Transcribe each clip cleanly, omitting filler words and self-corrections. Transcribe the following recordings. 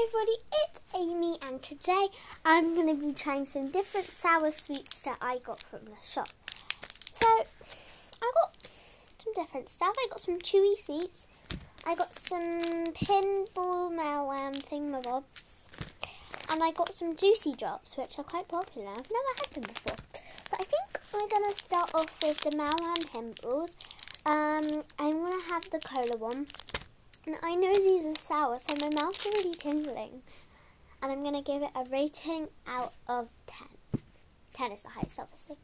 Hi everybody, it's Amy and today I'm going to be trying some different sour sweets that I got from the shop. So, I got some different stuff. I got some chewy sweets. I got some pinball Mealworm thingamabobs. And I got some Juicy Drops, which are quite popular. I've never had them before. So I think we're going to start off with the Mealworm pinballs. I'm going to have the cola one. And I know these are sour, so my mouth's already tingling. And I'm going to give it a rating out of 10. 10 is the highest, obviously.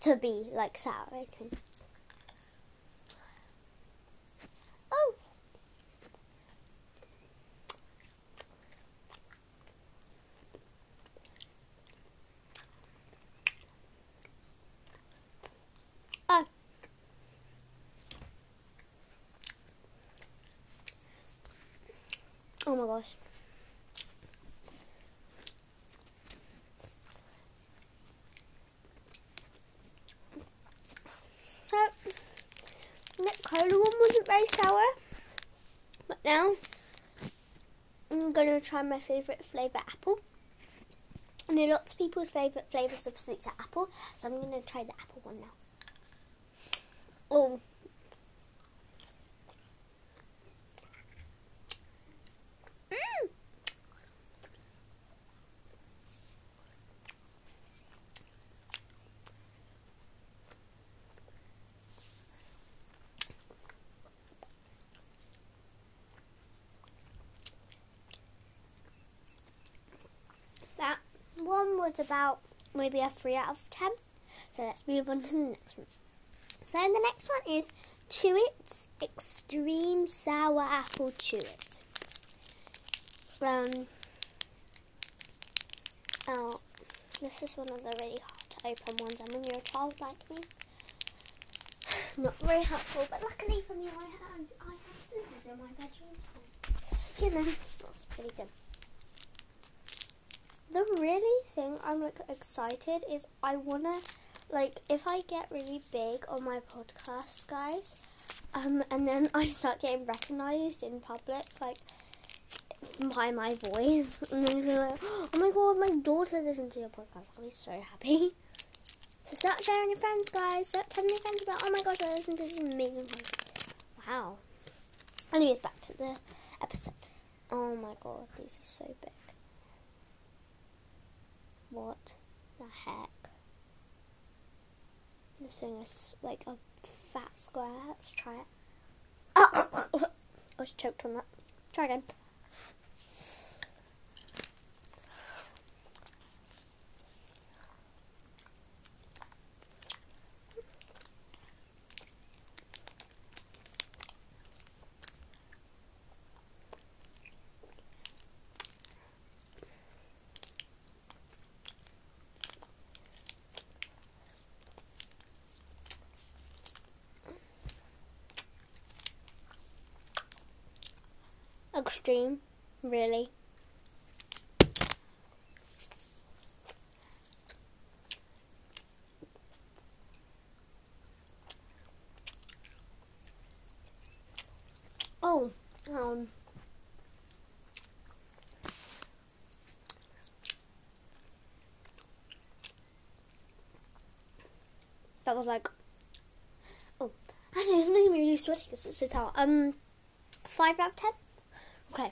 To be, like, sour rating. Oh! Oh my gosh. So, the cola one wasn't very sour. But now, I'm going to try my favourite flavour, apple. I know lots of people's favourite flavours of sweets are apple. So I'm going to try the apple one now. Oh. One was about maybe a 3 out of 10. So let's move on to the next one. So the next one is Chew It Extreme Sour Apple Chew It. Oh, this is one of the really hard to open ones. And when you're a child like me, not very helpful. But luckily for me, I have scissors in my bedroom, so you know that's pretty good. The really thing I'm like excited is I wanna, like, if I get really big on my podcast, guys, and then I start getting recognised in public, like by my voice, and then be like, oh my god, my daughter listened to your podcast. I'll be so happy. So start sharing your friends, guys. Start telling your friends about, oh my gosh, I listened to this amazing podcast. Wow. Anyways, back to the episode. Oh my god, these are so big. What the heck? This thing is like a fat square. Let's try it. Oh, I was choked on that. Try again. Extreme, really. Oh, that was like, oh, actually, it's making me really sweaty because it's so sour. 5 out of 10. Okay,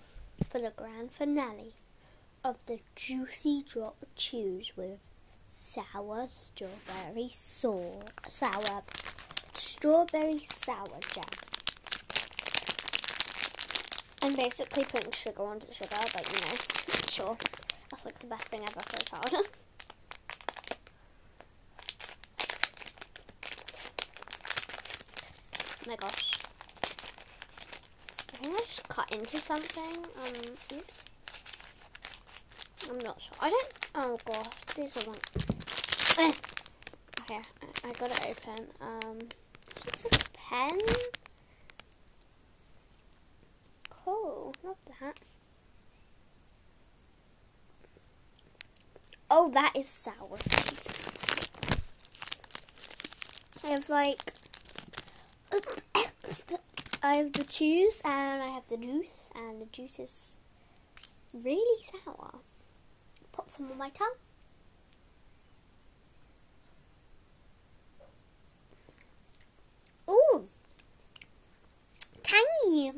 for the grand finale of the Juicy Drop Chews with strawberry sour jam. I'm basically putting sugar onto sugar, but you know, sure, that's like the best thing ever for a child. Oh my gosh. I think I just cut into something. Oops. I'm not sure. I don't. Oh gosh, these are one. Okay, I got it open. Is this a pen? Cool. Not that. Oh, that is sour. Jesus. I have the chews and I have the juice, and the juice is really sour. Pop some on my tongue. Ooh, tangy.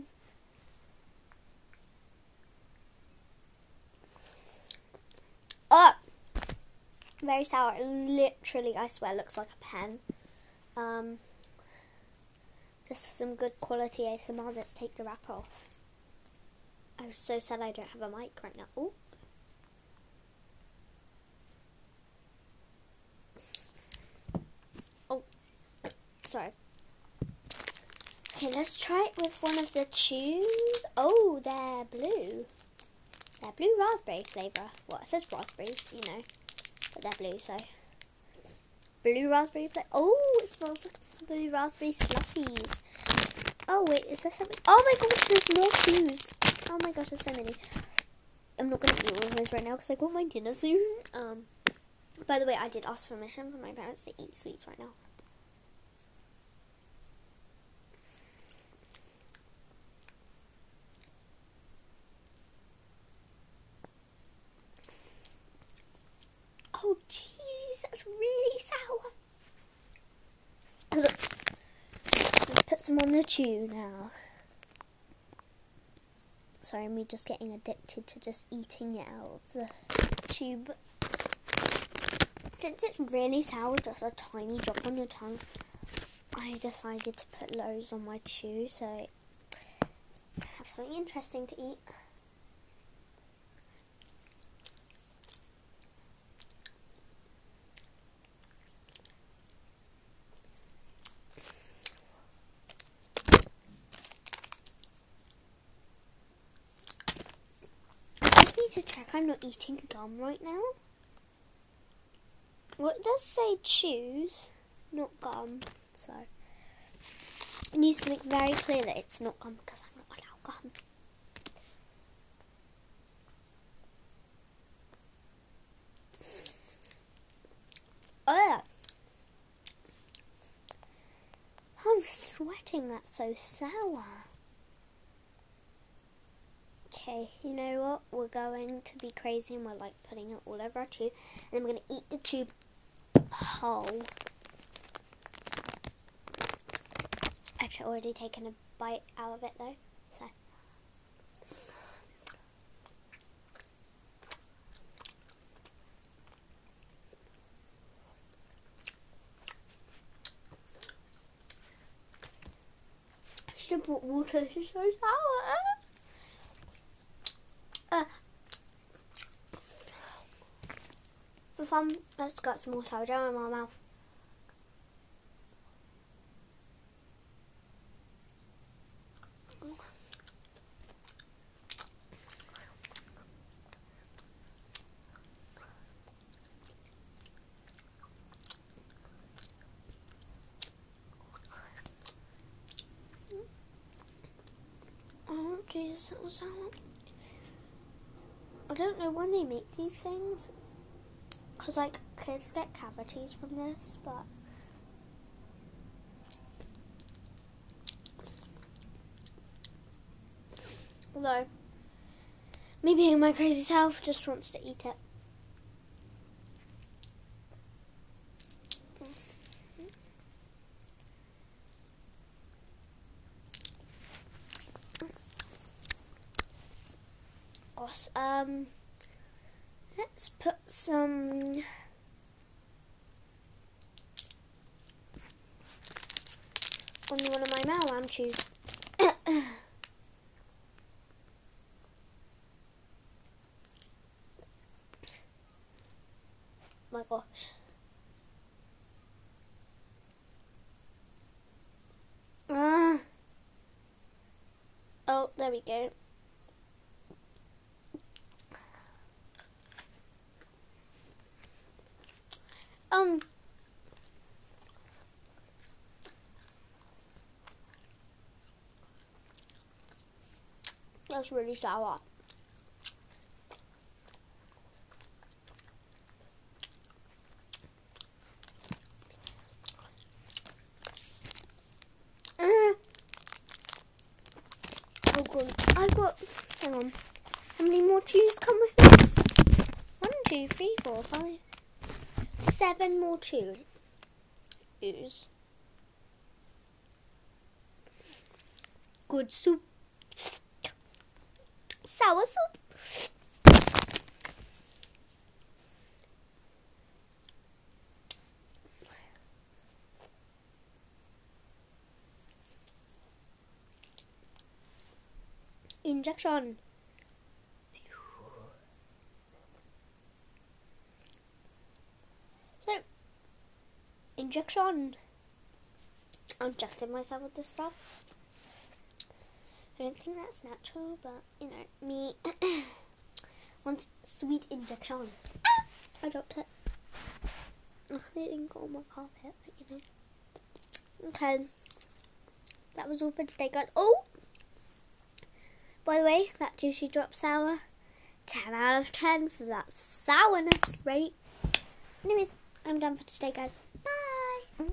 Oh, very sour. Literally, I swear, looks like a pen. This is some good quality ASMR. Let's take the wrapper off. I was so sad I don't have a mic right now. Ooh. Oh, sorry. Okay, let's try it with one of the chews. Oh, they're blue. They're blue raspberry flavour. Well, it says raspberry, you know, but they're blue, so. Blue raspberry flavour. Oh, it smells like blue raspberry sluffies. Oh, wait, is there something? Oh my gosh, there's more chews. Oh my gosh, there's so many. I'm not going to eat all of those right now because I got my dinner soon. By the way, I did ask permission from my parents to eat sweets right now. Oh, jeez, that's really sour. And look, let's put some on the chew now. Sorry, me just getting addicted to just eating it out of the tube. Since it's really sour, just a tiny drop on your tongue, I decided to put loads on my chew, so I have something interesting to eat. To check I'm not eating gum right now. Well, it does say chews, not gum, so it needs to make very clear that it's not gum because I'm not allowed gum. Ugh. I'm sweating, that's so sour. Okay, you know what? We're going to be crazy and we're like putting it all over our tube. And we're going to eat the tube whole. I've already taken a bite out of it though, so. I should have brought water, this is so sour. For fun, let's get some more sourdough in my mouth. Oh Jesus, that was sour. I don't know when they make these things, because like kids get cavities from this, but although me being my crazy self just wants to eat it. Gosh, let's put some on one of my Mealworm chews. My gosh. Oh, there we go. That's really sour. Oh god, I've got, hang on, How many more chews come with this? 1, 2, 3, 4, 5, 7 more chews. Good soup. Sour soup. Injection. So, injection. I injected myself with this stuff. I don't think that's natural, but you know, me want sweet injection. I dropped it. I didn't go on my carpet, but you know. Okay, that was all for today, guys. Oh! By the way, that Juicy Drop sour, 10 out of 10 for that sourness rate. Anyways, I'm done for today, guys. Bye!